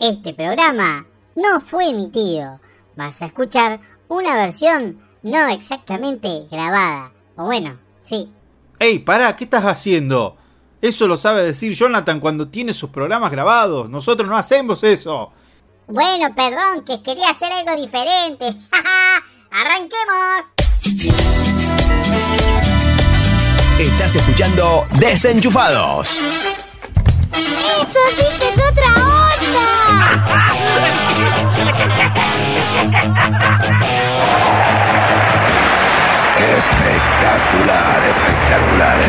Este programa no fue emitido. Vas a escuchar una versión no exactamente grabada. O bueno, sí. ¡Ey, pará! ¿Qué estás haciendo? Eso lo sabe decir Jonathan cuando tiene sus programas grabados. Nosotros no hacemos eso. Bueno, perdón, que quería hacer algo diferente. ¡Arranquemos! Estás escuchando Desenchufados. ¡Eso sí que es otra onda! ¡Espectacular, espectacular!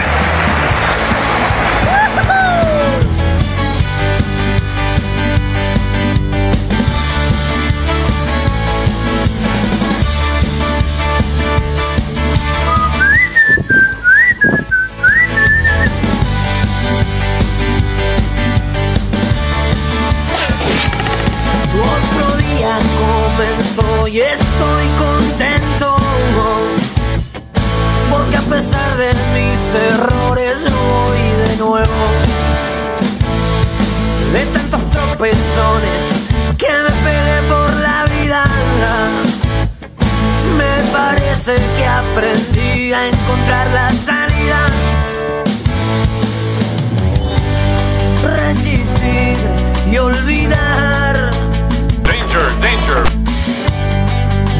Comenzó y estoy contento, porque a pesar de mis errores voy de nuevo, de tantos tropezones que me peleé por la vida, me parece que aprendí a encontrar la salida, resistir y olvidar, danger.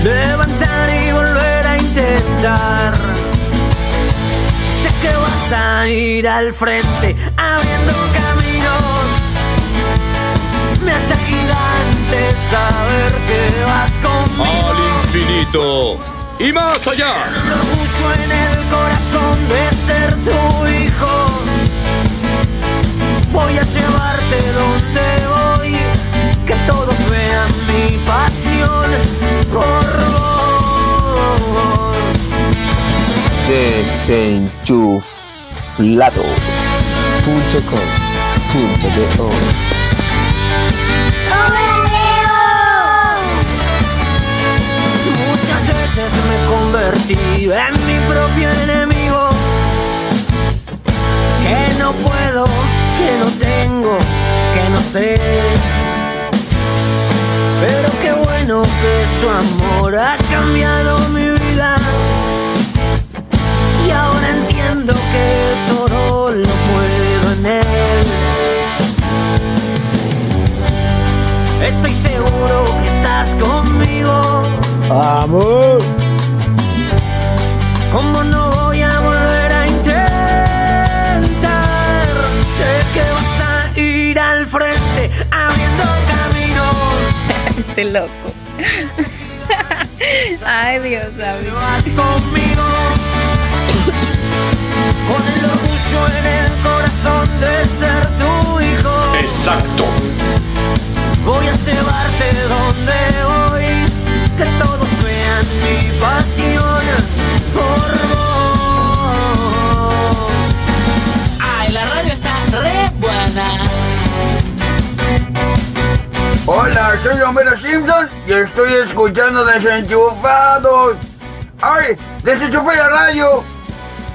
Levantar y volver a intentar. Sé que vas a ir al frente abriendo caminos. Me hace gigante saber que vas conmigo al infinito y más allá. Lo orgullo en el corazón de ser tu hijo. Voy a llevarte donde voy, que todos vean mi pasión. Desenchuflado.com.do Muchas veces me convertí en mi propio enemigo, que no puedo, que no tengo, que no sé. Pero qué bueno que su amor ha cambiado mi vida. Y ahora entiendo que todo lo puedo en él. Estoy seguro que estás conmigo. ¡Vamos! ¿Cómo no voy a volver a intentar? Sé que vas a ir al frente abriendo caminos. Este loco. Ay, Dios mío. Vas conmigo. Con el orgullo en el corazón de ser tu hijo. Exacto. Voy a llevarte donde voy, que todos vean mi pasión por vos. Ay, la radio está re buena. Hola, soy Homero Simpson y estoy escuchando Desenchufados. ¡Ay! ¡Desenchufé la radio!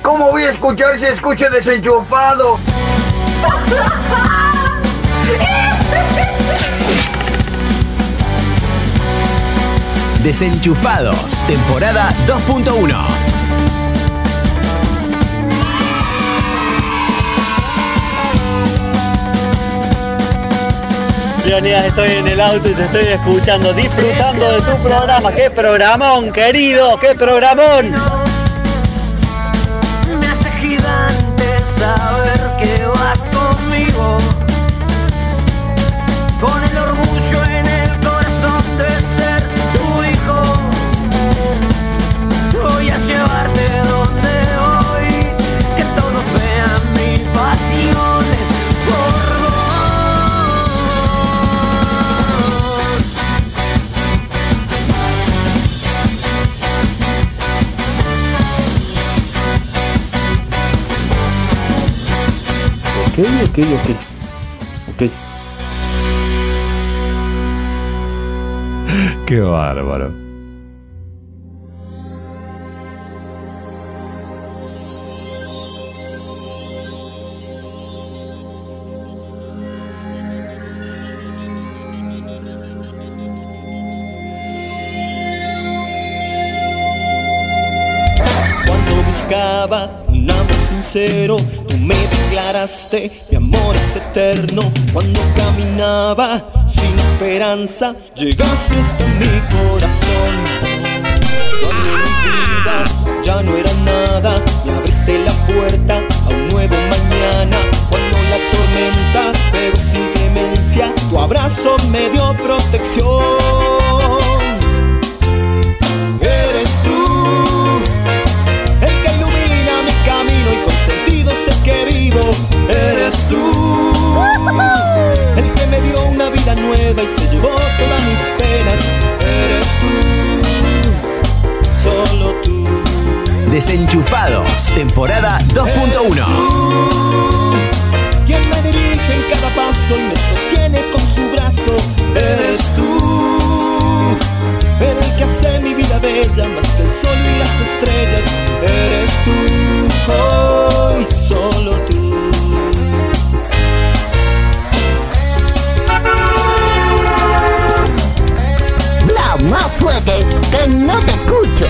¿Cómo voy a escuchar si escucho Desenchufado? Desenchufados, temporada 2.1. Leonidas, estoy en el auto y te estoy escuchando, disfrutando de tu programa. ¡Qué programón, querido! ¡Qué programón! Me hace gigante saber que vas conmigo, con el orgullo en el corazón de ser tu hijo. Voy a llevarte donde voy, que todos vean mi pasión. Ok. Qué bárbaro. buscaba un amor sincero. Tú me declaraste, mi amor es eterno. Cuando caminaba sin esperanza, llegaste hasta mi corazón. Cuando mi vida ya no era nada, me abriste la puerta a un nuevo mañana. Cuando la tormenta pero sin clemencia, tu abrazo me dio protección. Que vivo, eres tú el que me dio una vida nueva y se llevó todas mis penas. Eres tú, solo tú. Desenchufados, temporada 2.1. Quien me dirige en cada paso y me sostiene con su brazo. Eres tú el que hace mi vida bella, más que el sol y las estrellas. Eres tú, hoy solo tú. Bla, más fuerte, que no te escucho.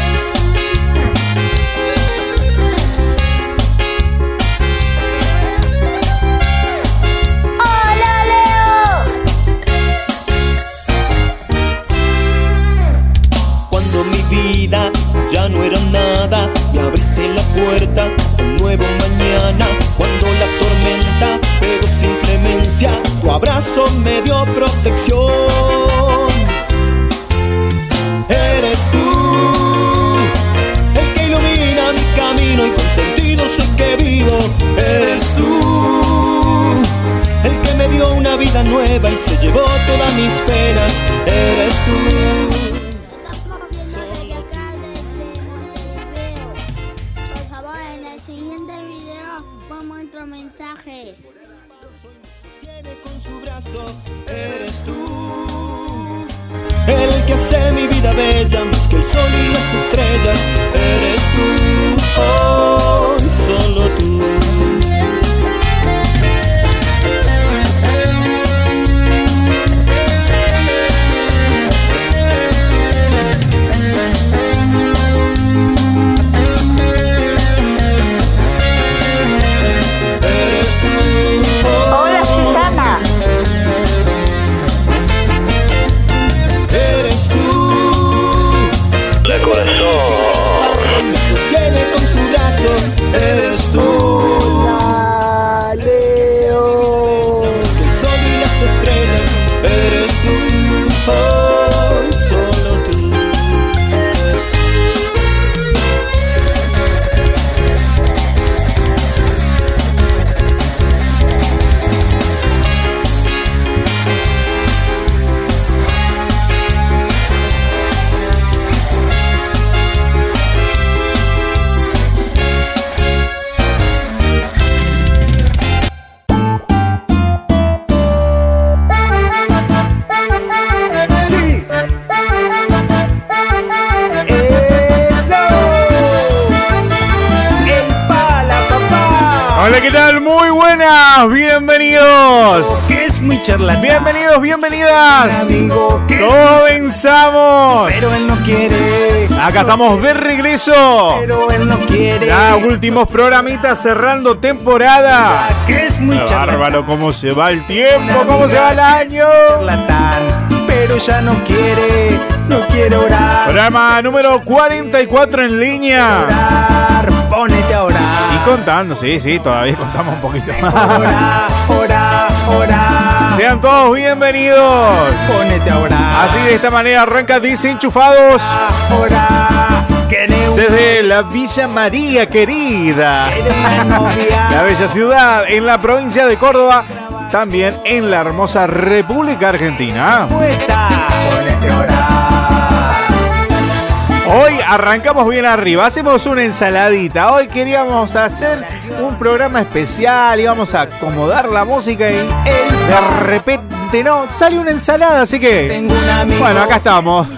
Ya no era nada, y abriste la puerta a un nuevo mañana. Cuando la tormenta pegó sin clemencia, tu abrazo me dio protección. Eres tú el que ilumina mi camino y con sentido soy que vivo. Eres tú el que me dio una vida nueva y se llevó todas mis penas. Eres tú. Eres tú el que hace mi vida bella, más que el sol y las estrellas. Eres tú, oh, solo tú. Charlatán. Bienvenidos, bienvenidas. Comenzamos. Pero él no quiere. Acá estamos de regreso. Pero él no quiere. Ya últimos programitas cerrando temporada. Que es muy bárbaro cómo se va el tiempo, cómo se va el año. Charlatán, pero ya no quiere. No quiere orar. Programa número 44 en línea. Orar, ponete a orar. Y contando, sí, todavía contamos un poquito más. Orar. Sean todos bienvenidos. Ponete a orar. Así de esta manera arranca Desenchufados. Desde la Villa María querida, la bella ciudad en la provincia de Córdoba, también en la hermosa República Argentina. Hoy arrancamos bien arriba, hacemos una ensaladita. Hoy queríamos hacer un programa especial, íbamos a acomodar la música y de repente no, sale una ensalada, así que bueno, acá estamos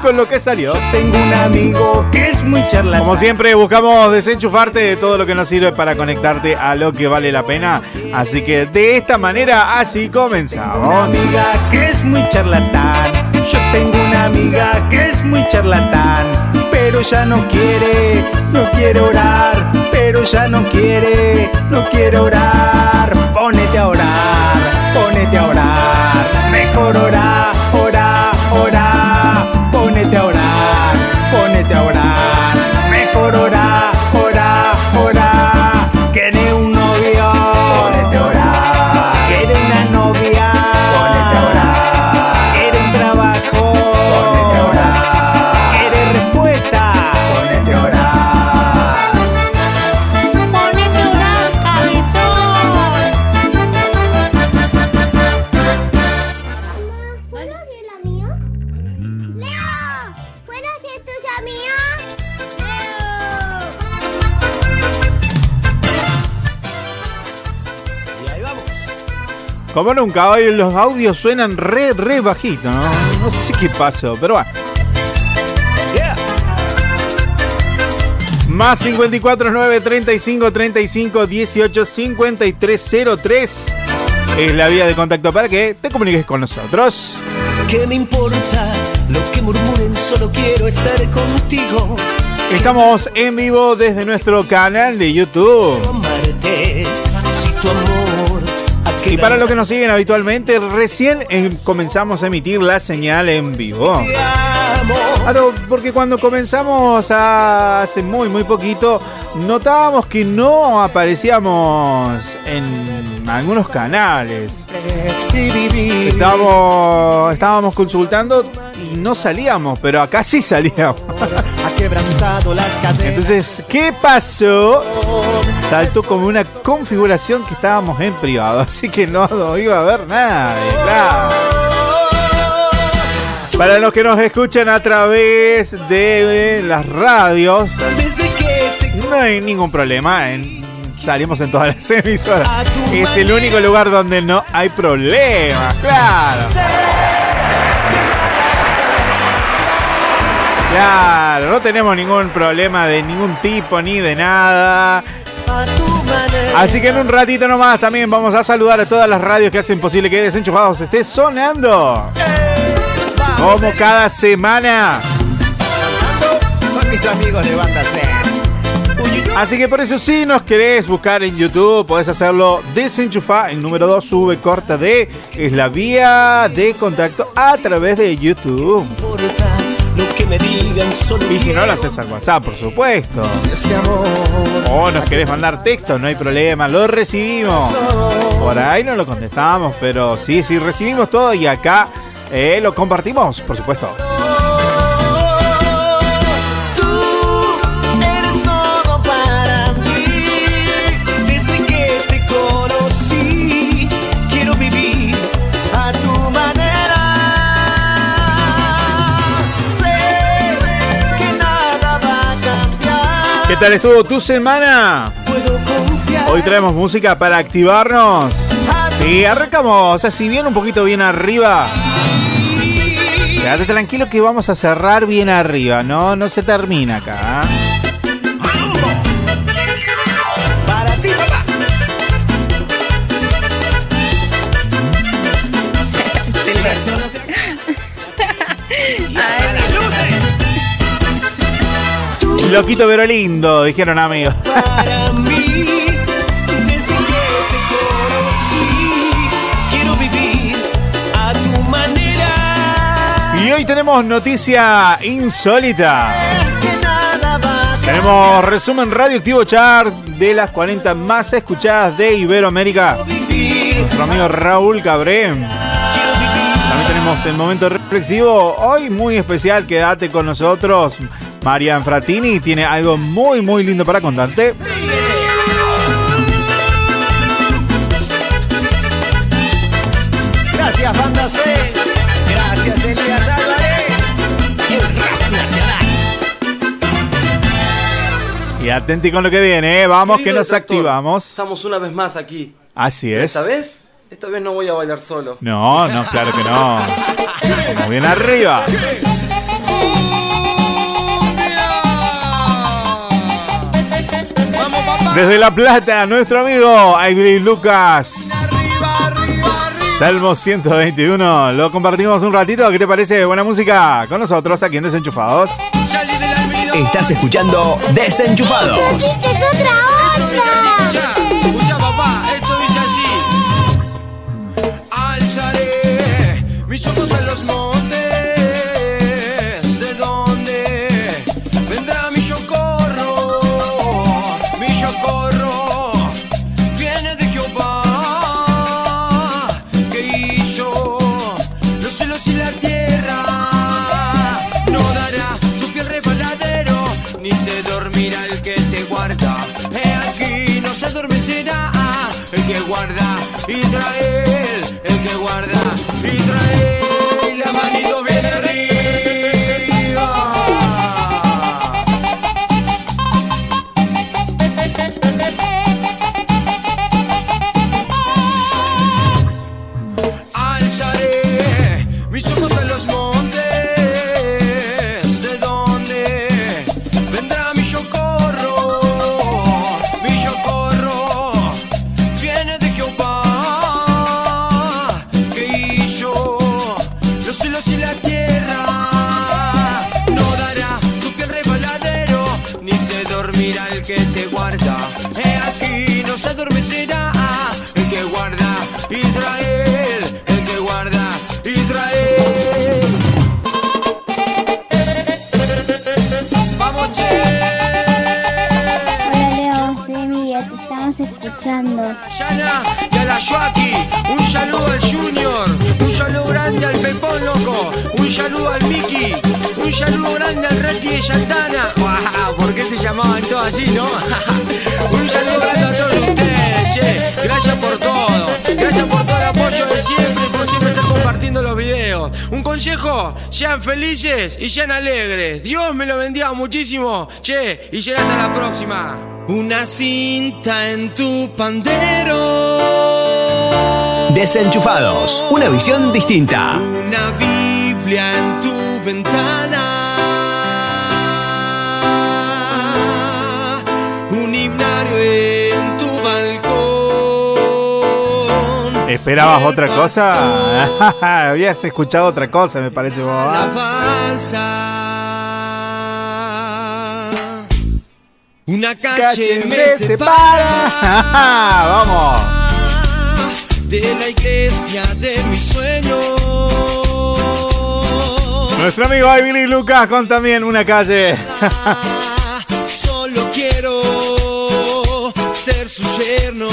con lo que salió. Tengo un amigo que es muy charlatán. Como siempre buscamos desenchufarte de todo lo que nos sirve para conectarte a lo que vale la pena. Así que de esta manera así comenzamos. Tengo una amiga que es muy charlatán. Yo tengo una amiga que es muy charlatán, pero pero ya no quiere orar, pero ya no quiere orar. Ponete a orar, mejor orá, orá, orá. Ponete a orar, mejor orá, orá, orá. Quiere un novio, ponete a orar. Quiere una novia, ponete a orar. Quiere un trabajo, ponete a orar. Quiere respuesta, ponete a orar. Ponete a orar al sol. ¿Puedo decir la mía? ¡Leo! ¿Puedo decir tuya mía? Como nunca, hoy los audios suenan re bajito, ¿no? No sé qué pasó, pero bueno. Yeah. Más 54 9 35 35 18 5303 es la vía de contacto para que te comuniques con nosotros. ¿Qué me importa lo que murmuren? Solo quiero estar contigo. Estamos en vivo desde nuestro canal de YouTube. Amarte, si tu amor. Y para los que nos siguen habitualmente, recién comenzamos a emitir la señal en vivo. Claro, porque cuando comenzamos hace muy poquito, notábamos que no aparecíamos en algunos canales. Estábamos consultando y no salíamos, pero acá sí salíamos. Entonces, ¿qué pasó? Saltó como una configuración que estábamos en privado, así que no iba a haber nada. Claro. Para los que nos escuchan a través de las radios, no hay ningún problema. Salimos en todas las emisoras. Es el único lugar donde no hay problemas, claro. Claro, no tenemos ningún problema de ningún tipo ni de nada. Así que en un ratito nomás también vamos a saludar a todas las radios que hacen posible que Desenchufados esté sonando. Como cada semana. Son mis amigos de Banda C. Así que por eso, si nos querés buscar en YouTube, podés hacerlo. Desenchufa, el número 2, sube corta D, es la vía de contacto a través de YouTube. Y si no, lo haces al WhatsApp, por supuesto. O nos querés mandar texto, no hay problema, lo recibimos. Por ahí no lo contestamos, pero sí, recibimos todo y acá. Lo compartimos, por supuesto. Tú eres todo para mí. Desde que te conocí, quiero vivir a tu manera. Sé que nada va a cambiar. ¿Qué tal estuvo tu semana? Puedo confiar. Hoy traemos música para activarnos. Sí, arrancamos, si bien un poquito bien arriba. Quédate tranquilo que vamos a cerrar bien arriba, no se termina acá. Para ti, papá. Loquito pero lindo, dijeron amigos. Para mí. Y hoy tenemos noticia insólita. Tenemos resumen radioactivo chart de las 40 más escuchadas de Iberoamérica. Nuestro amigo Raúl Cabré. También tenemos el momento reflexivo. Hoy muy especial, quédate con nosotros. Marian Fratini tiene algo muy lindo para contarte. Gracias, Banda C. Gracias, Elías Álvarez. El rap nacional. Y atenti con lo que viene, Vamos querido que nos doctor, activamos. Estamos una vez más aquí. Así es. Esta vez no voy a bailar solo. No, claro que no. Como bien arriba. Desde La Plata, nuestro amigo Aibiri Lucas. Salmo 121, lo compartimos un ratito. ¿Qué te parece? Buena música con nosotros aquí en Desenchufados. Ya le de la vida. Estás escuchando Desenchufados. ¡Es otra onda! Escucha, papá, esto dice así. Alzaré mis ojos a los montes, ¿de dónde vendrá mi socorro? Mi socorro viene de Jehová, que hizo los cielos y la tierra. No dará tu piel resbaladero, ni se dormirá el que te guarda. Se adormecerá el que guarda Israel, el que guarda Israel, la manito viene arriba. Alzaré mis ojos a los montes, ¿de dónde vendrá mi socorro? Se adormecerá el que guarda Israel, el que guarda Israel. ¡Vamos, che! Hola, Leo, soy Miguel, te estamos escuchando. Yana y a la Joaquí, un saludo al Junior, un saludo grande al Pepón, loco, un saludo al Miki, un saludo grande al Reti de Santana. ¿Por qué se llamaban todos así, no? Un saludo grande a todos ustedes, che. Gracias por todo. Gracias por todo el apoyo de siempre y por siempre estar compartiendo los videos. Un consejo, sean felices y sean alegres. Dios me lo bendiga muchísimo, che. Y será hasta la próxima. Una cinta en tu pandero. Desenchufados, una visión distinta. Una Biblia en tu ventana. ¿Esperabas otra cosa? Habías escuchado otra cosa, me parece. Una calle me separa. Vamos. De la iglesia de mis sueños. Nuestro amigo Ivily Lucas con también una calle. Solo quiero ser su yerno.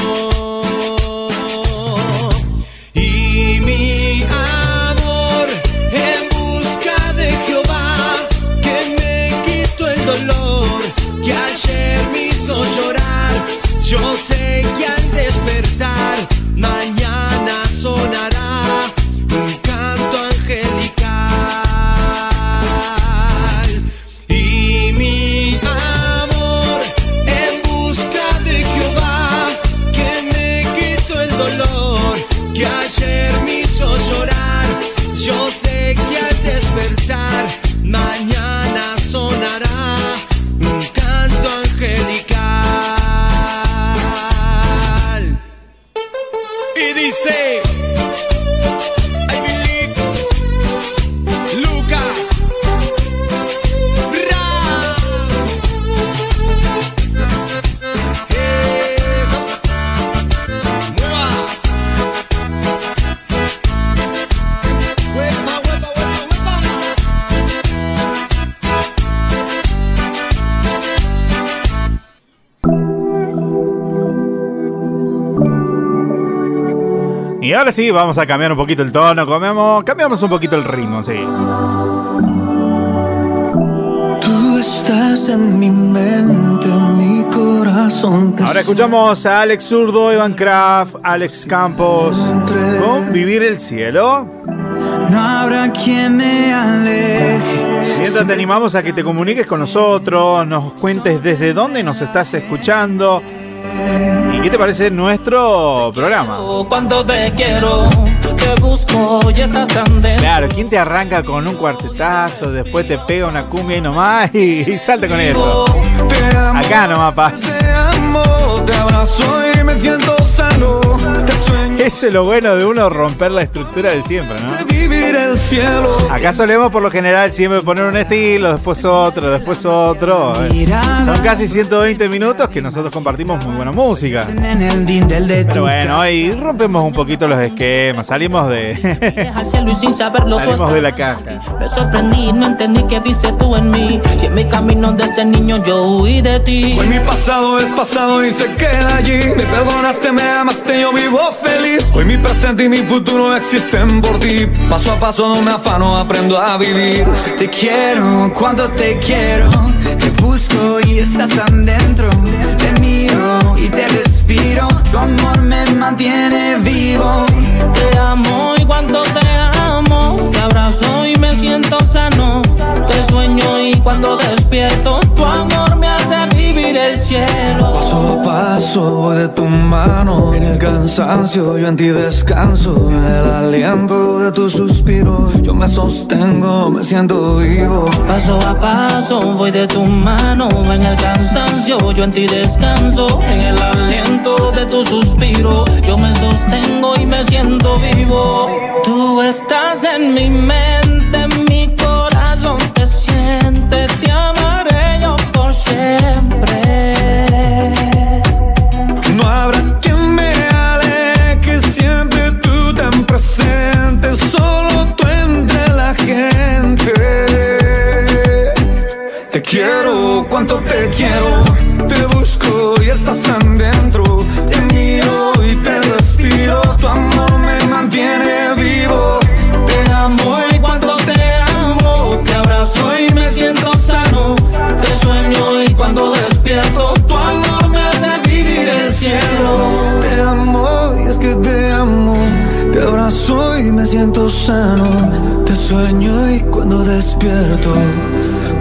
Yo sé que al despertar mañana sonará un canto angelical. Y mi amor en busca de Jehová, que me quitó el dolor que ayer me hizo llorar. Yo sé que al despertar mañana sonará un canto angelical. Dice Ivily Lucas. Y ahora sí, vamos a cambiar un poquito el tono, cambiamos un poquito el ritmo, sí. Tú estás en mi mente, en mi corazón. Ahora escuchamos a Alex Zurdo, Evan Craft, Alex Campos con Vivir el Cielo. No habrá quien me aleje. Mientras te animamos a que te comuniques con nosotros, nos cuentes desde dónde nos estás escuchando. ¿Y qué te parece nuestro programa? Cuando te quiero, te busco y estás tan dentro. Claro, ¿quién te arranca con un cuartetazo, después te pega una cumbia y nomás y salta con esto? Acá nomás pasa. Te amo, te abrazo y me siento sano. Eso es lo bueno de uno romper la estructura de siempre, ¿no? abrir el cielo. Acá solemos por lo general siempre poner un estilo, después otro, después otro. Son casi 120 minutos que nosotros compartimos muy buena música. Pero bueno, hoy rompemos un poquito los esquemas, salimos de salimos de la caja. Me sorprendí, no entendí qué viste tú en mí. Si en mi camino desde niño yo huí de ti. Hoy mi pasado es pasado y se queda allí. Me perdonaste, me amaste, yo vivo feliz. Hoy mi presente y mi futuro existen por ti. Paso a paso no me afano, aprendo a vivir. Te quiero cuando te quiero. Te busco y estás tan dentro. Te miro y te respiro. Tu amor me mantiene vivo. Te amo y cuando te amo. Te abrazo y me siento sano. Te sueño y cuando despierto. Tu amor me hace vivir el cielo. Paso a paso voy de tu mano. En el cansancio yo en ti descanso. En el aliento de tu suspiro yo me sostengo, me siento vivo. Paso a paso voy de tu mano. En el cansancio yo en ti descanso. En el aliento de tu suspiro yo me sostengo y me siento vivo. Tú estás en mi mente, en mi corazón te siente. Te amaré yo por siempre. No habrá quien me aleje, siempre tú tan presente. Solo tú entre la gente. Te quiero, cuánto te quiero. Te busco y estás tan dentro. Te miro y te respiro. Tu amor me mantiene vivo. Te amo y cuando te amo. Te abrazo y me siento sano. Te sueño y cuando despierto. Tu amor me hace vivir el cielo. Te amo y es que te amo. Te abrazo y me siento sano. Te sueño y cuando despierto.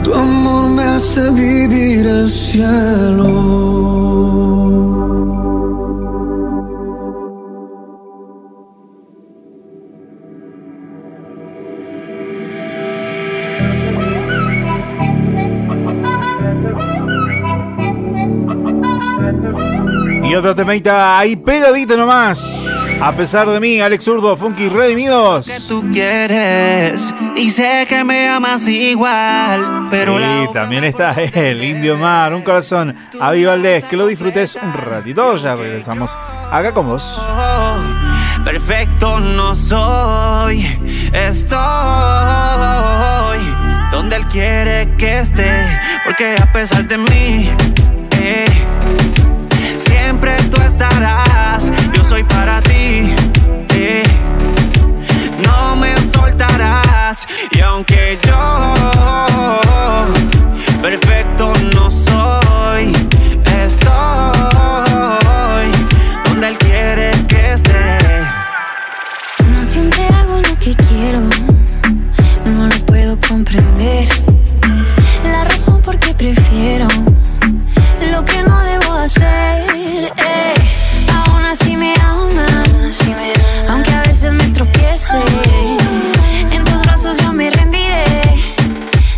Tu amor me hace vivir el cielo. Y otro temita ahí pegadito nomás. A pesar de mí, Alex Zurdo, Funky Redimidos. Que tú quieres y sé que me amas igual. Pero sí, también está el Indio Mare, un corazón. A Valdés, que lo disfrutes un ratito. Ya regresamos acá con vos. Perfecto no soy, estoy donde él quiere que esté. Porque a pesar de mí, siempre tú estarás, yo soy para ti, no me soltarás. Y aunque yo perfecto no soy, estoy donde él quiere que esté. No siempre hago lo que quiero, no lo puedo comprender. La razón por qué prefiero lo que no debo hacer. Aún así me amas, aunque a veces me tropiece. En tus brazos yo me rendiré,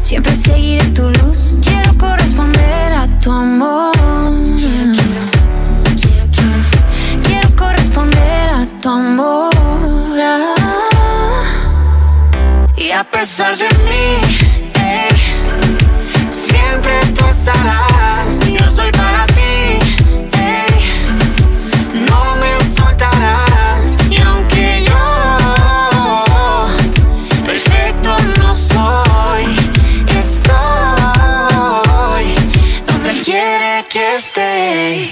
siempre seguiré tu luz. Quiero corresponder a tu amor. Quiero corresponder a tu amor. Y a pesar de mí, siempre tú estarás. Yo soy para ti.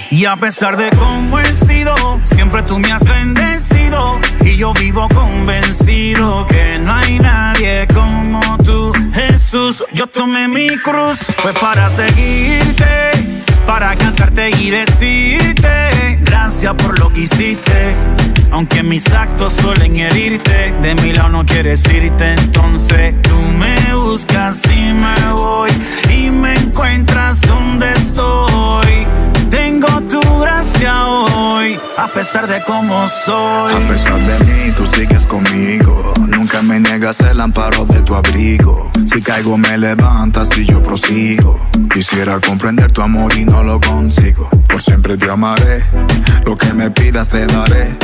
Y a pesar de cómo he sido, siempre tú me has bendecido. Y yo vivo convencido que no hay nadie como tú, Jesús. Yo tomé mi cruz, pues para seguirte, para cantarte y decirte gracias por lo que hiciste. Aunque mis actos suelen herirte, de mi lado no quieres irte. Entonces tú me buscas y me voy, y me encuentras donde estoy. Tengo tu gracia hoy, a pesar de cómo soy. A pesar de mí, tú sigues conmigo. Nunca me niegas el amparo de tu abrigo. Si caigo, me levantas y yo prosigo. Quisiera comprender tu amor y no lo consigo. Por siempre te amaré, lo que me pidas te daré.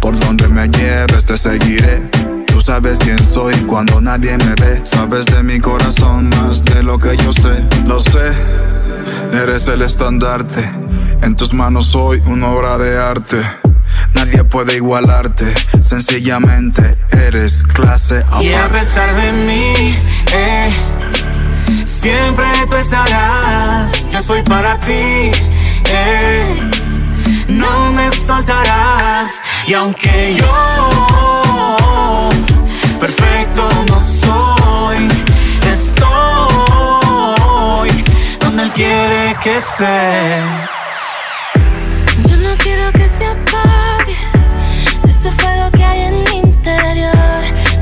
Por donde me lleves te seguiré. Tú sabes quién soy cuando nadie me ve. Sabes de mi corazón más de lo que yo sé. Lo sé, eres el estandarte. En tus manos soy una obra de arte. Nadie puede igualarte, sencillamente eres clase aparte. Y a pesar de mí, siempre tú estarás. Yo soy para ti, no me soltarás. Y aunque yo perfecto no soy, estoy donde Él quiere que esté. Yo no quiero que se apague este fuego que hay en mi interior.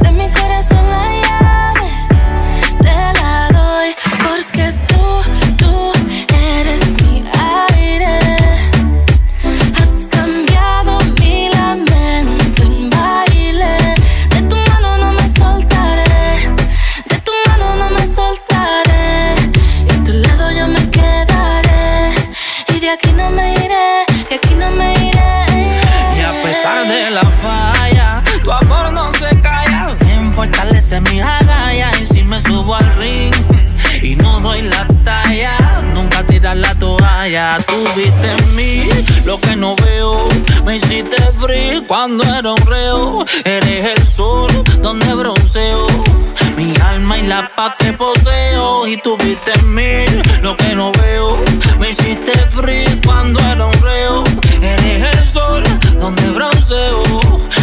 De mi corazón la llave te la doy, porque tú eres mi aire. Has cambiado mi lamento en baile. De tu mano no me soltaré, de tu mano no me soltaré. Y a tu lado yo me quedaré, y de aquí no me iré. Que aquí no me iré. Y a pesar de la falla, tu amor no se calla. Bien fortalece mi agallas. Y si me subo al ring y no doy la talla, nunca tiras la toalla. Tú viste en mí lo que no veo. Me hiciste free cuando era un reo. Eres el sol donde bronceo mi alma y la paz que poseo. Y tú viste en mí lo que no veo. Me hiciste free cuando era un reo. Eres el sol donde bronceo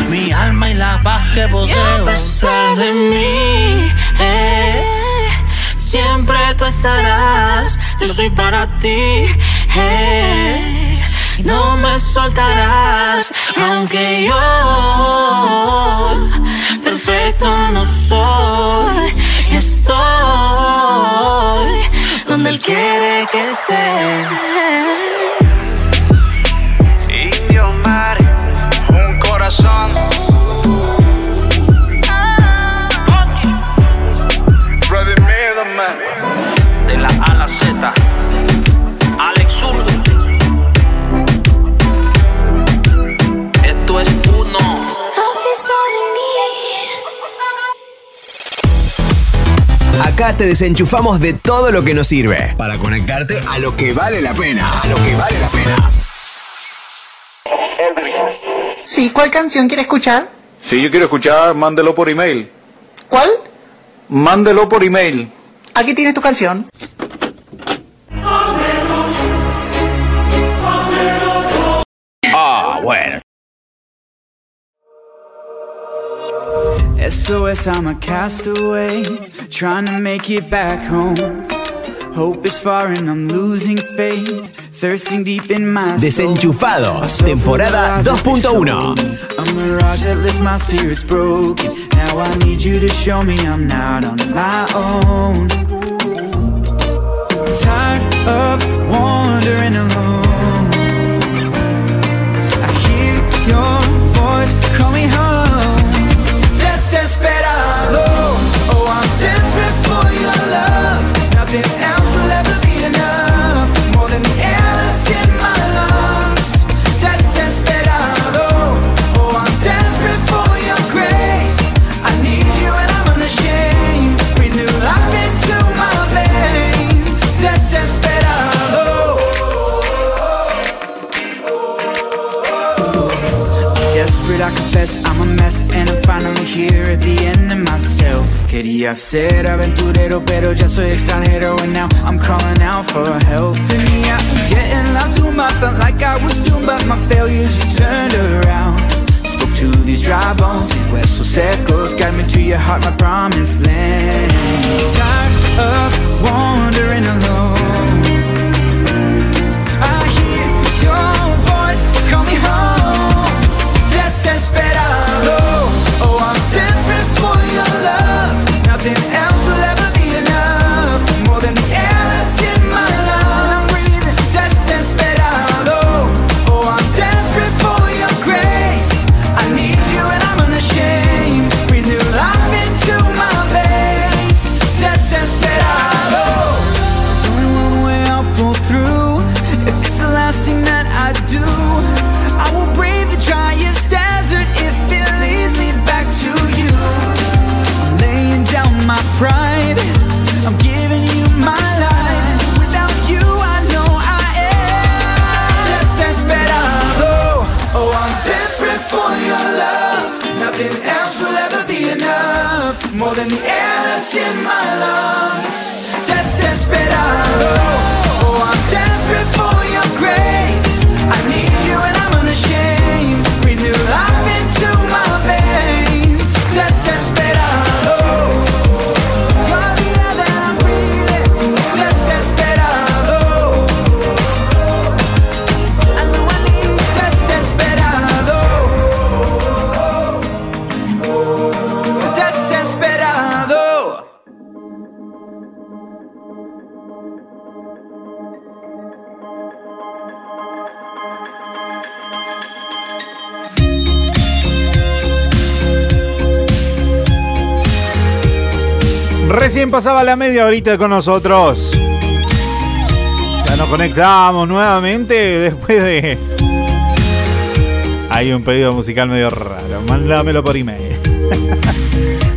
mi alma y la paz que poseo. Y a pesar de mí, siempre tú estarás. Yo soy para ti, hey, no me soltarás. Aunque yo perfecto no soy, estoy donde Él quiere que esté. Indio Mare, un corazón. De la A a la Z, Alex Zurdo. Esto es uno. Acá te desenchufamos de todo lo que nos sirve para conectarte a lo que vale la pena. A lo que vale la pena. Sí, ¿cuál canción quiere escuchar? Si yo quiero escuchar, mándelo por email. ¿Cuál? Mándelo por email. Aquí tienes tu canción. Ah, bueno. SOS, I'm a castaway, trying to make it back home. Hope is far and I'm losing faith, thirsting deep in my soul. Desenchufados, temporada 2.1. A mirage that left my spirits broken. Now I need you to show me I'm not on my own. I'm tired of wandering alone. I hear your voice, call me home. Desesperado, oh I'm desperate for your love. Nothing else. I confess I'm a mess and I'm finally here at the end of myself. Quería ser aventurero pero ya soy extranjero. And now I'm calling out for help. To me I'm getting locked through my felt like I was doomed. But my failures you turned around. Spoke to these dry bones, these huesos secos. Guide me to your heart, my promised land. Tired of wandering alone. I hear your voice, call me home. Desesperado, oh I'm desperate for your love. Nothing else will ever be enough. More than the air that's in my lungs. I'm breathing desesperado, oh I'm desperate for your grace. I need you and I'm unashamed. Breathe new life into my veins. Desesperado. more than the air that's in my lungs. Desesperado, oh, I'm desperate for your grace. I need you and I'm unashamed. Renew life into my veins. Desesperado, you're the air that I'm breathing. Desesperado, I know I need. Desesperado, desesperado. Recién pasaba la media horita con nosotros. Ya nos conectamos nuevamente después de... Hay un pedido musical medio raro. Mándamelo por email.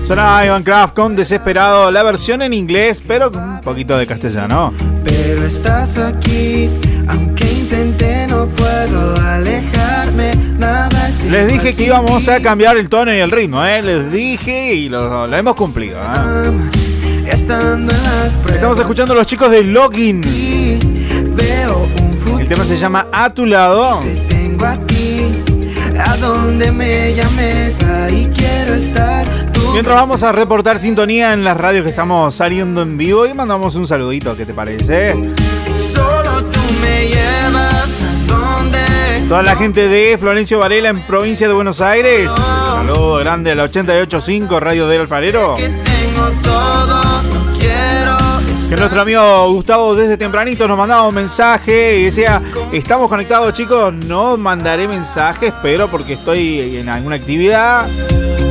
Sonaba Evan Craft con Desesperado. La versión en inglés, pero con un poquito de castellano. Pero estás aquí, aunque intenté, no puedo alejarme. Nada es... Les dije que íbamos a cambiar el tono y el ritmo, ¿eh? Les dije y lo hemos cumplido, ¿eh? Estamos escuchando a los chicos de Login. El tema se llama A tu lado. Te tengo a ti, a donde me llames, ahí quiero estar. Mientras vamos a reportar sintonía en las radios que estamos saliendo en vivo y mandamos un saludito, ¿qué te parece? Solo tú me llevas a donde... Toda la gente de Florencio Varela en provincia de Buenos Aires. Un saludo grande a la 88.5 Radio del Alfarero. Que tengo todo, no quiero estar... Que nuestro amigo Gustavo desde tempranito nos mandaba un mensaje y decía: estamos conectados, chicos, no mandaré mensajes, pero porque estoy en alguna actividad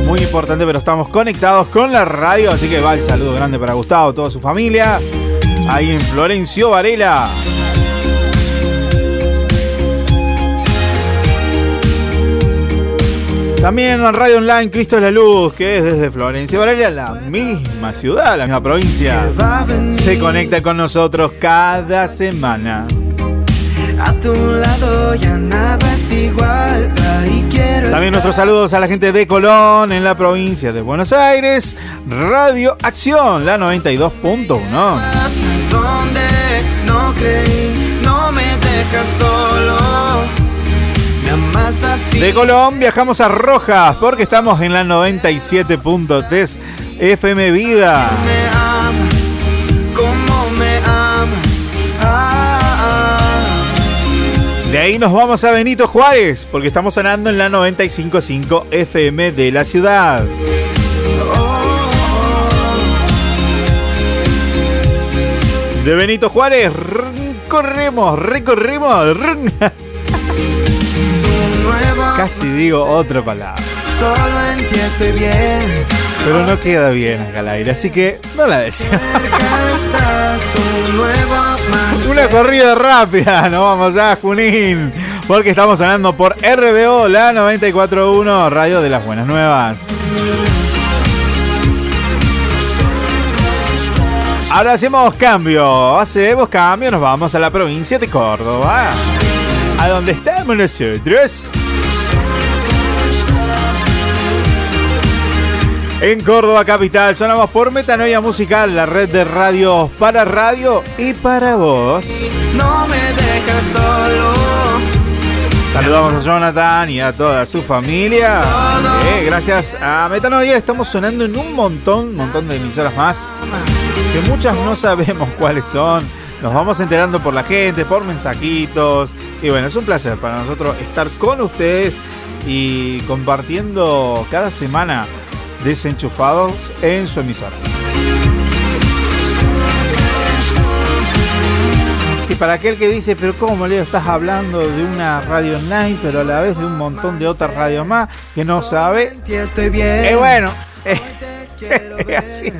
muy importante, pero estamos conectados con la radio, así que va el saludo grande para Gustavo, toda su familia, ahí en Florencio Varela. También en Radio Online, Cristo es la Luz, que es desde Florencio Varela, la misma ciudad, la misma provincia, se conecta con nosotros cada semana. A tu lado ya nada es igual, ahí quiero... También nuestros saludos a la gente de Colón, en la provincia de Buenos Aires, Radio Acción, la 92.1. Donde no creí, no me dejas solo, me amas así. De Colón viajamos a Rojas, porque estamos en la 97.3 FM Vida. Me amas, como me amas, ah. De ahí nos vamos a Benito Juárez, porque estamos sonando en la 95.5 FM de la ciudad. De Benito Juárez, recorremos. Casi digo otra palabra. Solo en ti estoy bien. Pero no queda bien acá al aire, así que no la decía. Una corrida rápida, nos vamos a Junín, porque estamos sonando por RBO, la 94.1, Radio de las Buenas Nuevas. Ahora hacemos cambio, nos vamos a la provincia de Córdoba, a donde estamos nosotros. En Córdoba capital sonamos por Metanoia Musical, la red de radios para radio y para vos. No me dejas solo. Saludamos a Jonathan y a toda su familia. Gracias a Metanoia estamos sonando en un montón de emisoras más, que muchas no sabemos cuáles son. Nos vamos enterando por la gente, por mensajitos. Y bueno, es un placer para nosotros estar con ustedes y compartiendo cada semana Desenchufados en su emisora. Sí, para aquel que dice: pero cómo, Leo, estás hablando de una radio online, pero a la vez de un montón de otras radios más que no sabe. Bueno, así.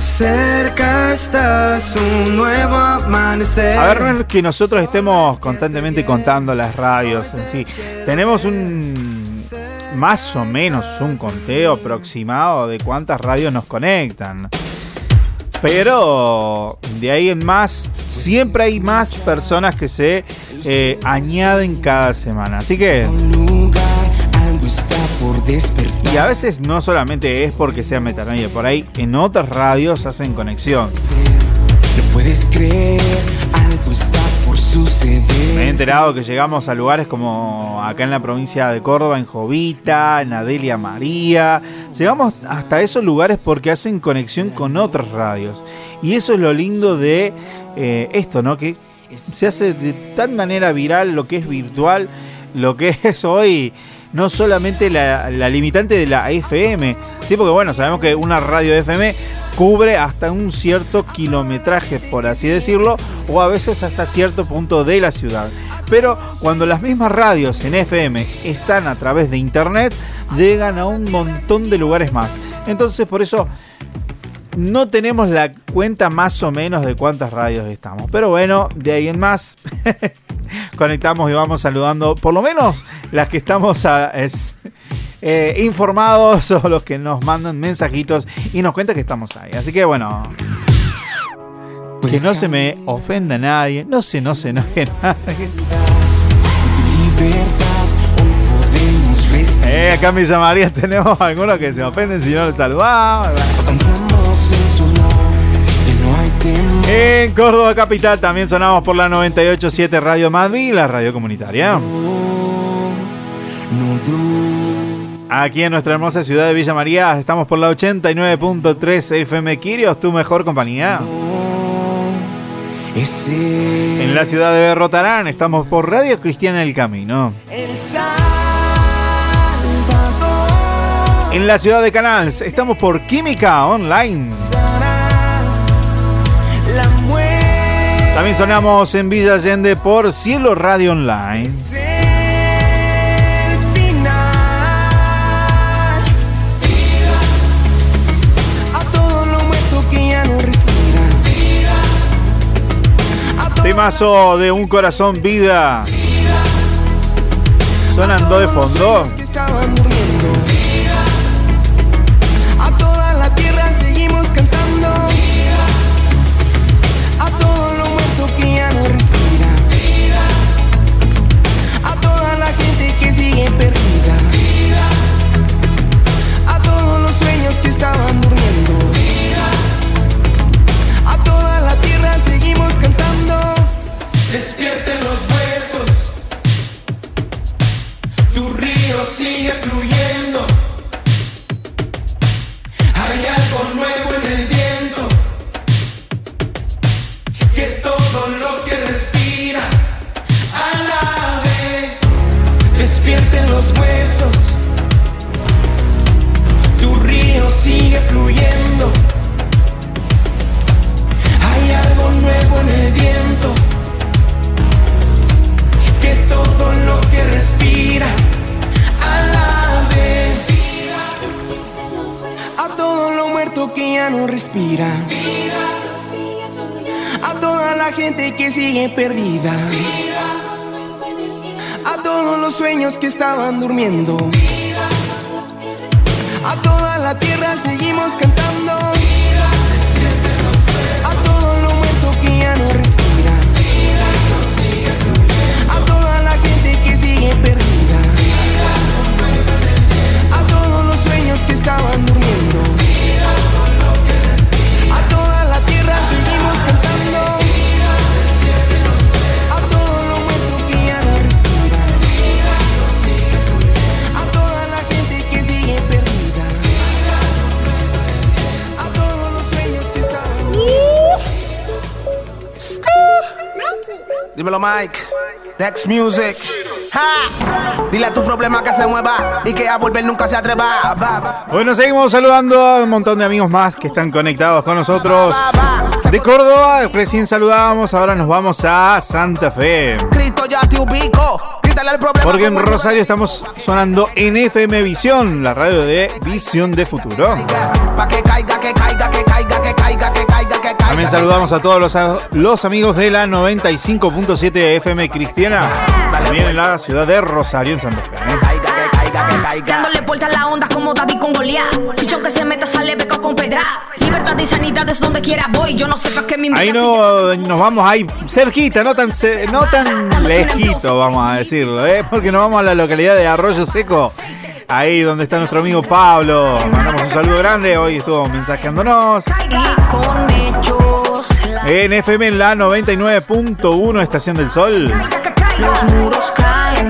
Cerca estás, un nuevo amanecer. A ver, no es que nosotros estemos constantemente contando las radios en sí. Tenemos más o menos un conteo aproximado de cuántas radios nos conectan. Pero de ahí en más, siempre hay más personas que se añaden cada semana. Así que... por despertar. Y a veces no solamente es porque sea Metanoia, por ahí en otras radios hacen conexión. No puedes creer, algo está por suceder. Me he enterado que llegamos a lugares como acá en la provincia de Córdoba, en Jovita, en Adelia María. Llegamos hasta esos lugares porque hacen conexión con otras radios. Y eso es lo lindo de esto, ¿no? Que se hace de tal manera viral lo que es virtual, lo que es hoy, no solamente la limitante de la FM, ¿sí? Porque bueno, sabemos que una radio FM cubre hasta un cierto kilometraje, por así decirlo, o a veces hasta cierto punto de la ciudad. Pero cuando las mismas radios en FM están a través de internet, llegan a un montón de lugares más. Entonces, por eso no tenemos la cuenta más o menos de cuántas radios estamos. Pero bueno, de ahí en más conectamos y vamos saludando por lo menos las que estamos informados o los que nos mandan mensajitos y nos cuentan que estamos ahí. Así que bueno, que no se me ofenda a nadie, no se enoje nadie. Acá en Villa María tenemos algunos que se ofenden si no les saludamos. En Córdoba Capital también sonamos por la 98.7 Radio Madrid, la radio comunitaria. Aquí en nuestra hermosa ciudad de Villa María estamos por la 89.3 FM Kirios, tu mejor compañía. En la ciudad de Berrotarán estamos por Radio Cristiana del Camino. En la ciudad de Canals estamos por Química Online. También sonamos en Villa Allende por Cielo Radio Online. Temazo de Un Corazón Vida. Sonando de fondo. Mike Dex Music. ¡Ja! Dile a tu problema que se mueva y que a volver nunca se atreva. Bueno, seguimos saludando a un montón de amigos más que están conectados con nosotros. De Córdoba, recién saludábamos, ahora nos vamos a Santa Fe. Cristo ya te ubico. Porque en Rosario estamos sonando en FM Visión, la radio de Visión de Futuro. También saludamos a todos los amigos de la 95.7 FM Cristiana, también en la ciudad de Rosario, en Santa Fe. Dándole puerta a la onda como David con Goliat. Pichón que se meta sale beco con pedra. Libertad y sanidad es donde quiera voy. Yo no sé para qué me invitan. Ahí no, nos vamos ahí cerquita, no tan lejito vamos a decirlo, porque nos vamos a la localidad de Arroyo Seco. Ahí donde está nuestro amigo Pablo. Mandamos un saludo grande. Hoy estuvo mensajeándonos. En FM en la 99.1 Estación del Sol. Los muros caen.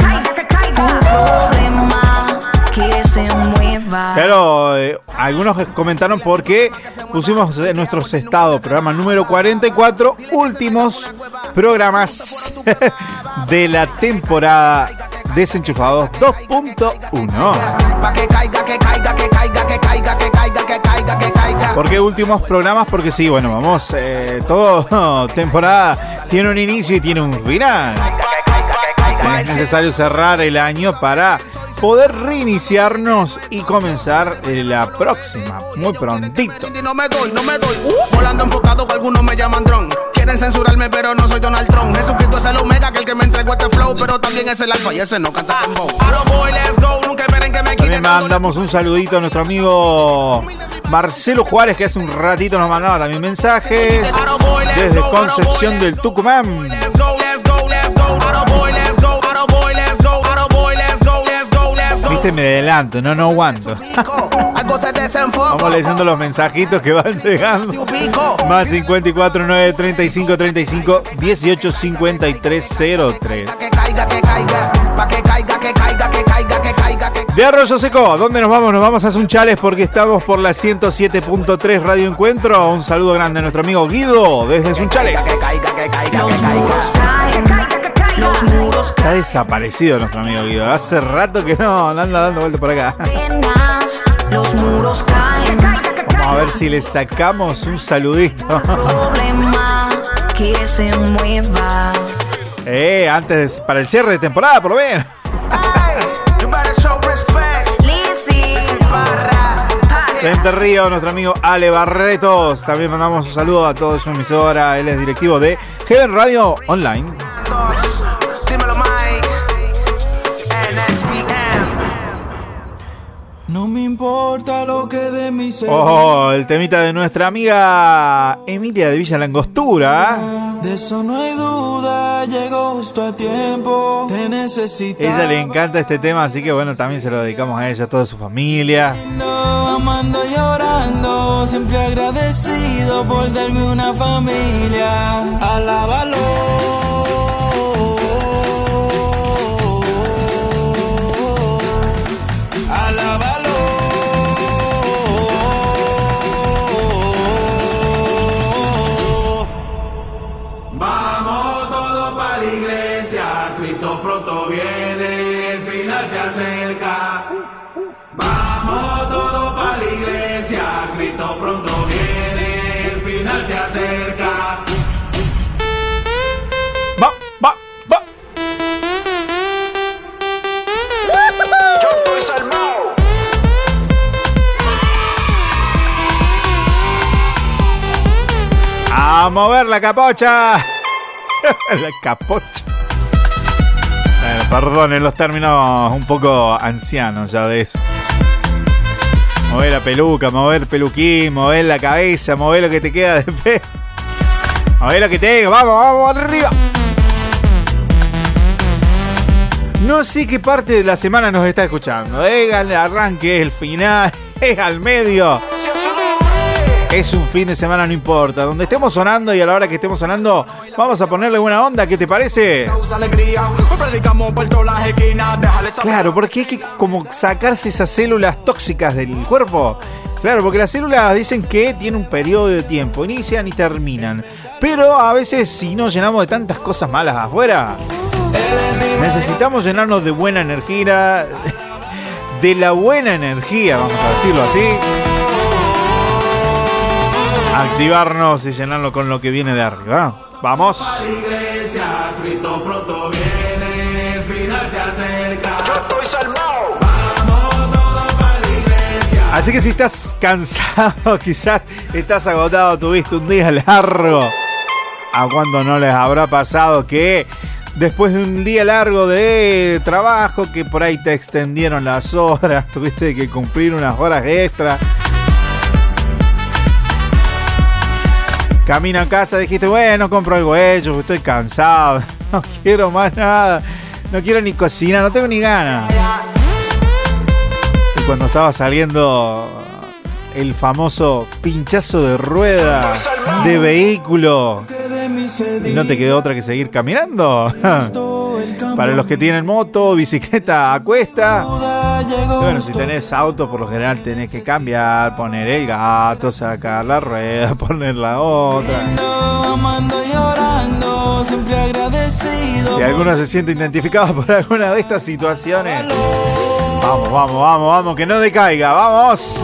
Claro, algunos comentaron por qué pusimos en nuestros estados programa número 44, últimos programas de la temporada Desenchufados 2.1. ¿Por qué últimos programas? Porque sí, bueno, vamos, toda temporada tiene un inicio y tiene un final. Es necesario cerrar el año para poder reiniciarnos y comenzar la próxima muy prontito. Volando enfocado que algunos me llaman dron. Quieren censurarme pero no soy Donald Trump. Jesucristo es el omega, que el que me entregó este flow, pero también es el alfa y ese no canta tambo. También mandamos un saludito a nuestro amigo Marcelo Juárez, que hace un ratito nos mandaba también mensajes desde Concepción del Tucumán. Viste, me adelanto, no aguanto. Vamos leyendo los mensajitos que van llegando. Más 54 9 35 35 18 53 03. De Arroyo Seco, ¿dónde nos vamos? Nos vamos a Sunchales porque estamos por la 107.3 Radio Encuentro. Un saludo grande a nuestro amigo Guido desde Sunchales. Está desaparecido nuestro amigo Guido. Hace rato que no anda dando vueltas por acá. Vamos a ver si le sacamos un saludito. Antes para el cierre de temporada, por lo menos. Entre Río, nuestro amigo Ale Barretos. También mandamos un saludo a toda su emisora. Él es directivo de FM Radio Online. No me importa lo que de mí se... Oh, el temita de nuestra amiga Emilia de Villa Langostura. De eso no hay duda, llegó justo a tiempo. Te necesitaba. Ella le encanta este tema, así que bueno, también se lo dedicamos a ella, a toda su familia. Amando y orando, siempre agradecido por darme una familia. Alábalo. Pronto viene, el final se acerca. Vamos todos para la iglesia. Cristo pronto viene, el final se acerca. Va. Yo estoy salvado. A mover la capocha. La capocha. Perdonen los términos un poco ancianos ya de eso. Mover la peluca, mover peluquín, mover la cabeza, mover lo que te queda de pez. Mover lo que tenga, vamos, arriba. No sé qué parte de la semana nos está escuchando. El arranque, el final, es al medio. Es un fin de semana, no importa. Donde estemos sonando y a la hora que estemos sonando, vamos a ponerle buena onda, ¿qué te parece? Claro, porque hay que como sacarse esas células tóxicas del cuerpo. Claro, porque las células dicen que tienen un periodo de tiempo, inician y terminan. Pero a veces si nos llenamos de tantas cosas malas afuera, necesitamos llenarnos de buena energía. De la buena energía, vamos a decirlo así. Activarnos y llenarlo con lo que viene de arriba. Vamos. Así que si estás cansado, quizás estás agotado, tuviste un día largo. ¿A cuándo no les habrá pasado que después de un día largo de trabajo, que por ahí te extendieron las horas, tuviste que cumplir unas horas extras? Camino a casa, dijiste, bueno, compro algo hecho, estoy cansado, no quiero más nada, no quiero ni cocinar, no tengo ni ganas. cuando estaba saliendo el famoso pinchazo de rueda de vehículo y no te quedó otra que seguir caminando. Para los que tienen moto, bicicleta a cuesta. Bueno, si tenés auto, por lo general tenés que cambiar, poner el gato, sacar la rueda, poner la otra. Si alguno se siente identificado por alguna de estas situaciones, vamos, que no decaiga, vamos.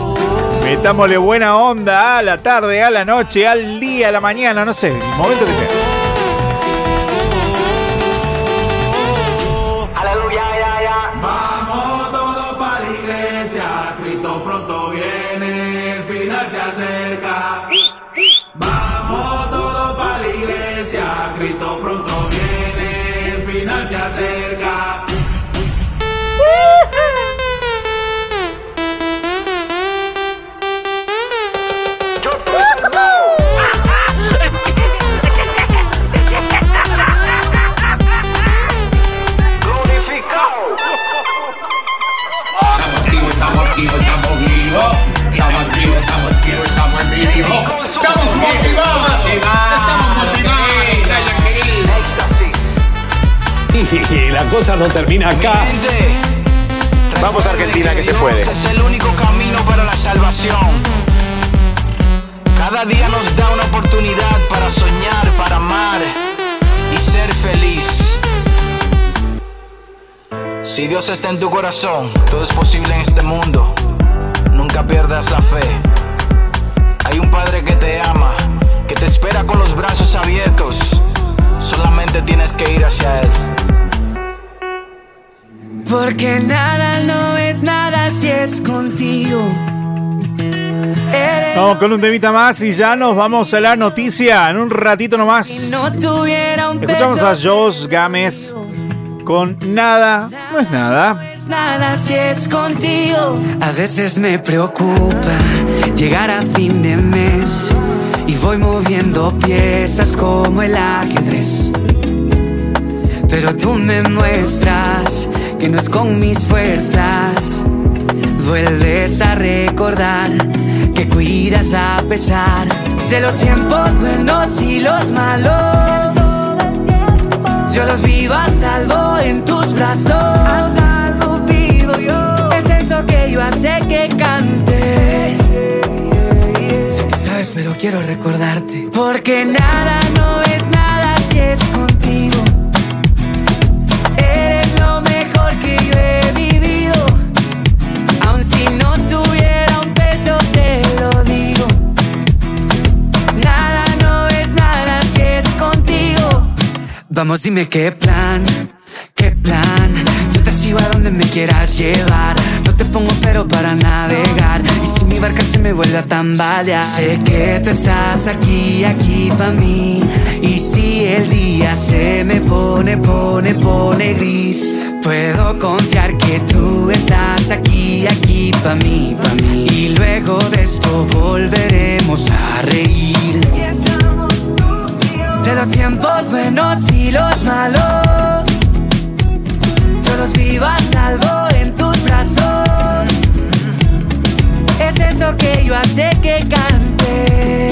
Metámosle buena onda a la tarde, a la noche, al día, a la mañana, no sé, el momento que sea. Cerca. Y la cosa no termina acá. Vamos a Argentina, que se puede. Es el único camino para la salvación. Cada día nos da una oportunidad para soñar, para amar y ser feliz. Si Dios está en tu corazón, todo es posible en este mundo. Nunca pierdas la fe. Hay un Padre que te ama, que te espera con los brazos abiertos. Solamente tienes que ir hacia Él. Porque nada no es nada si es contigo. Vamos con un temita más y ya nos vamos a la noticia en un ratito nomás. Escuchamos a Jos Gámez con Nada no es nada. No es nada si es contigo. A veces me preocupa llegar a fin de mes y voy moviendo piezas como el ajedrez. Pero tú me muestras que no es con mis fuerzas. Vuelves a recordar que cuidas a pesar de los tiempos buenos y los malos. Yo los vivo a salvo en tus brazos. A salvo vivo yo. Es eso que yo hace que cante. Sé que sabes, pero quiero recordarte. Porque nada no es nada si es contigo. Vamos, dime qué plan. Yo te sigo a donde me quieras llevar. No te pongo pero para navegar. Y si mi barca se me vuelve a tambalear, sé que tú estás aquí pa' mí. Y si el día se me pone gris, puedo confiar que tú estás aquí pa' mí. Y luego de esto volveremos a reír. De los tiempos buenos y los malos, yo los vivo a salvo en tus brazos. Es eso que yo hace que cante.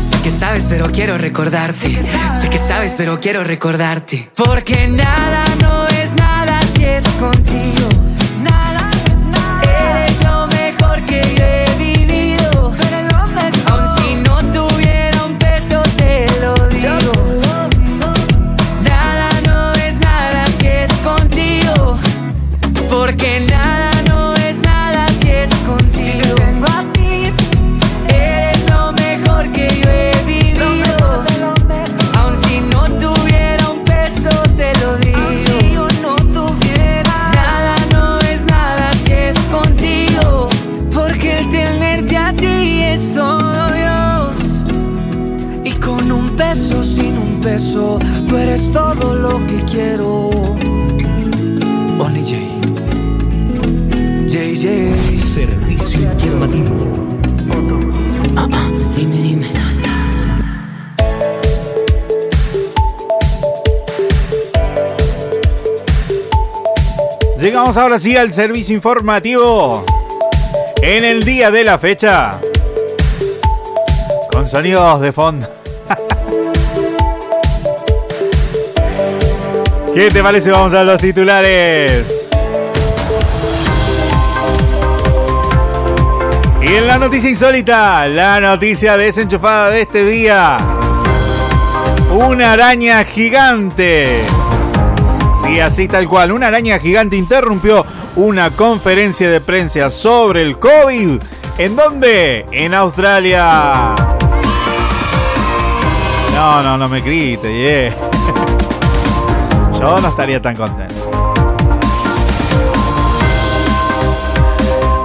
Sé que sabes pero quiero recordarte. Porque nada no es nada si es contigo. Nada no es nada. Eres lo mejor que yo he vivido. Aun si no tuviera un peso te lo digo. Nada no es nada si es contigo. Porque nada no es nada si es contigo. Si te tengo a ti. Eres lo mejor que yo he vivido. Aun si no tuviera un peso te lo digo. Si yo no tuviera. Nada no es nada si es contigo. Porque el tenerte a ti es todo Dios. Y con un peso, sin un peso, tú eres todo lo que quiero. Only J. Yeah. Servicio informativo. Dime. Llegamos ahora sí al servicio informativo en el día de la fecha, con sonidos de fondo. ¿Qué te parece? Vamos a los titulares. Y en la noticia insólita, la noticia desenchufada de este día: una araña gigante. Sí, así tal cual, una araña gigante interrumpió una conferencia de prensa sobre el COVID. ¿En dónde? En Australia. No me grite, yeah. Yo no estaría tan contento.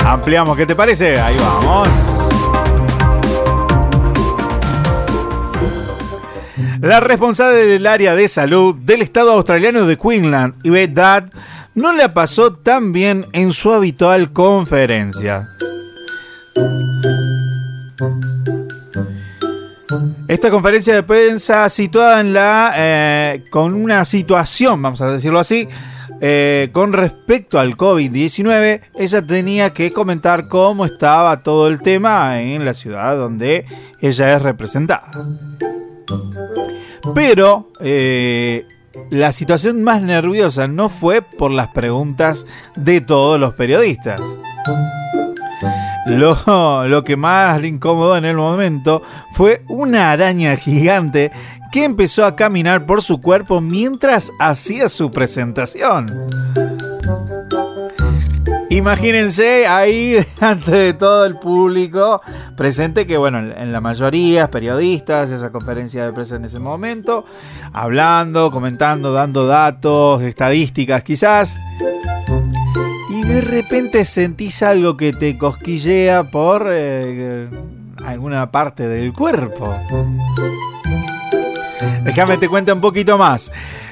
Ampliamos, ¿qué te parece? Ahí vamos. La responsable del área de salud del estado australiano de Queensland, Ivily Lucas, no la pasó tan bien en su habitual conferencia. Esta conferencia de prensa situada en la con una situación, vamos a decirlo así, con respecto al COVID-19, ella tenía que comentar cómo estaba todo el tema en la ciudad donde ella es representada. Pero la situación más nerviosa no fue por las preguntas de todos los periodistas. Lo que más le incomodó en el momento fue una araña gigante que empezó a caminar por su cuerpo mientras hacía su presentación. Imagínense ahí delante de todo el público presente, que bueno, en la mayoría periodistas, esa conferencia de prensa en ese momento, hablando, comentando, dando datos, estadísticas quizás. De repente sentís algo que te cosquillea por alguna parte del cuerpo. Déjame te cuento un poquito más.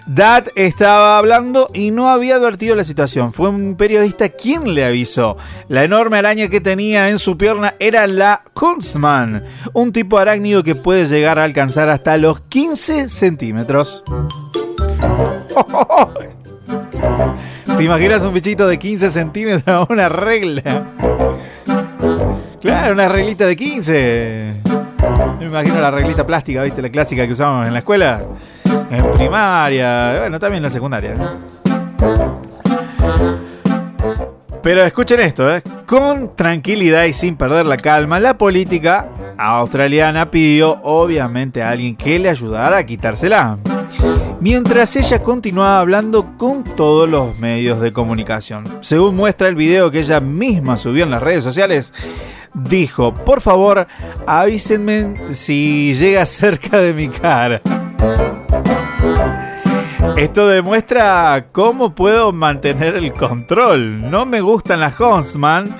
Dad estaba hablando y no había advertido la situación. Fue un periodista quien le avisó. La enorme araña que tenía en su pierna era la Huntsman, un tipo arácnido que puede llegar a alcanzar hasta los 15 centímetros. ¡Oh, oh, oh! ¿Te imaginas un bichito de 15 centímetros? Una regla. Claro, una reglita de 15. Me imagino la reglita plástica, ¿viste? La clásica que usábamos en la escuela, en primaria, bueno, también en la secundaria. Pero escuchen esto, ¿eh? Con tranquilidad y sin perder la calma, la política australiana pidió obviamente a alguien que le ayudara a quitársela, mientras ella continuaba hablando con todos los medios de comunicación. Según muestra el video que ella misma subió en las redes sociales, dijo: por favor, avísenme si llega cerca de mi cara. Esto demuestra cómo puedo mantener el control. No me gustan las Huntsman,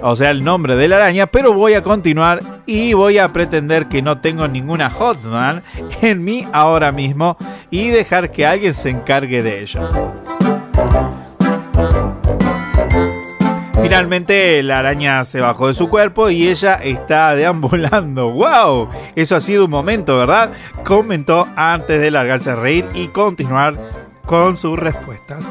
o sea, el nombre de la araña, pero voy a continuar y voy a pretender que no tengo ninguna Huntsman en mí ahora mismo y dejar que alguien se encargue de ello. Finalmente la araña se bajó de su cuerpo y ella está deambulando. ¡Wow! Eso ha sido un momento, ¿verdad?, comentó antes de largarse a reír y continuar con sus respuestas.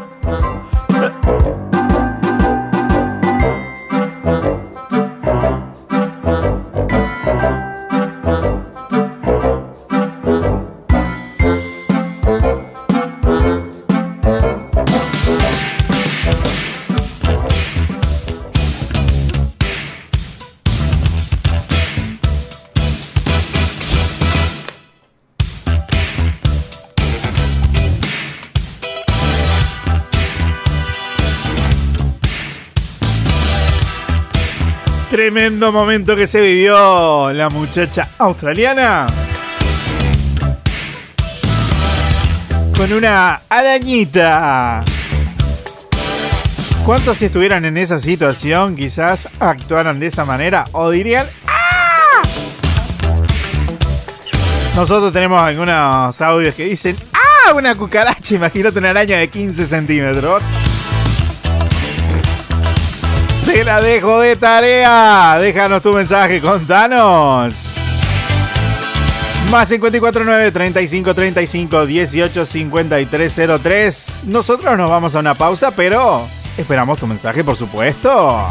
Tremendo momento que se vivió la muchacha australiana con una arañita. ¿Cuántos, si estuvieran en esa situación, quizás actuaran de esa manera o dirían ¡ah! Nosotros tenemos algunos audios que dicen ¡ah! Una cucaracha, imagínate una araña de 15 centímetros. Te la dejo de tarea. Déjanos tu mensaje, contanos. Más 549-3535-185303. Nosotros nos vamos a una pausa, pero Esperamos tu mensaje, por supuesto.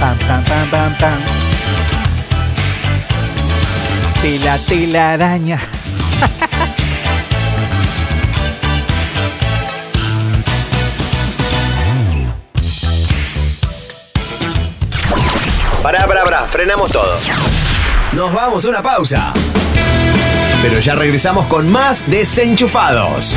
Tan, tan, tan, tan, tan. Tila, tila, araña. Pará, frenamos todo. Nos vamos a una pausa. Pero ya regresamos con más Desenchufados.